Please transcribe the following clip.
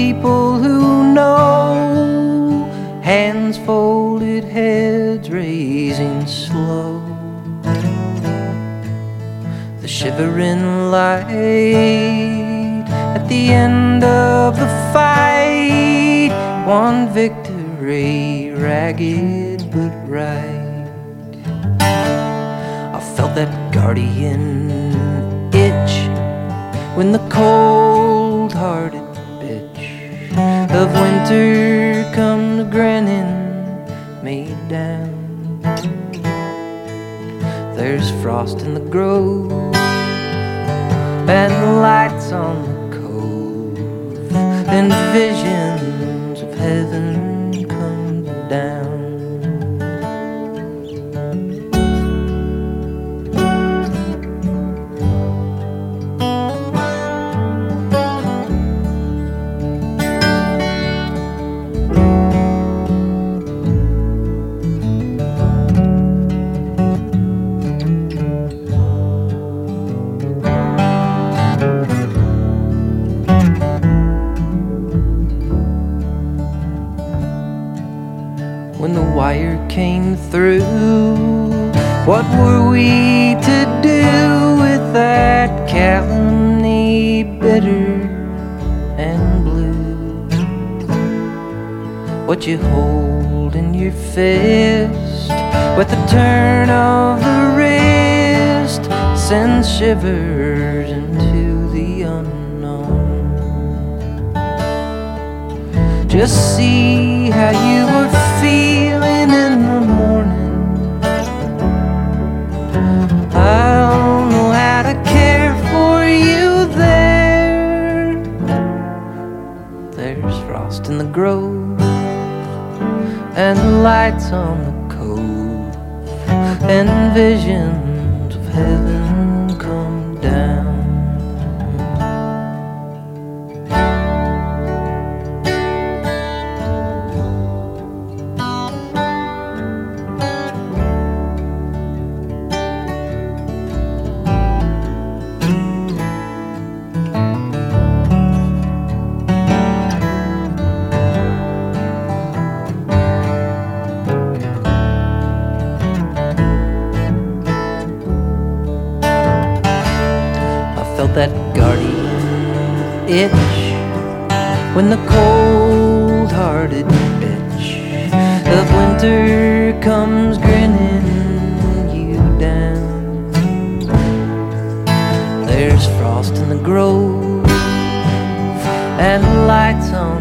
people who know. Hands folded, heads raising slow. The shivering light at the end of the fight. One victory, ragged but right. I felt that guardian itch when the cold-hearted bitch of winter come to grinning me down. There's frost in the grove and lights on the cove and visions of heaven come down. Fire came through. What were we to do with that calumny, bitter and blue? What you hold in your fist with the turn of the wrist sends shivers into the unknown. Just see how you would feel in the morning. I don't know how to care for you there. There's frost in the grove and lights on the cove and visions of heaven come down. That guardian itch when the cold-hearted bitch of winter comes grinning you down. There's frost in the grove and lights on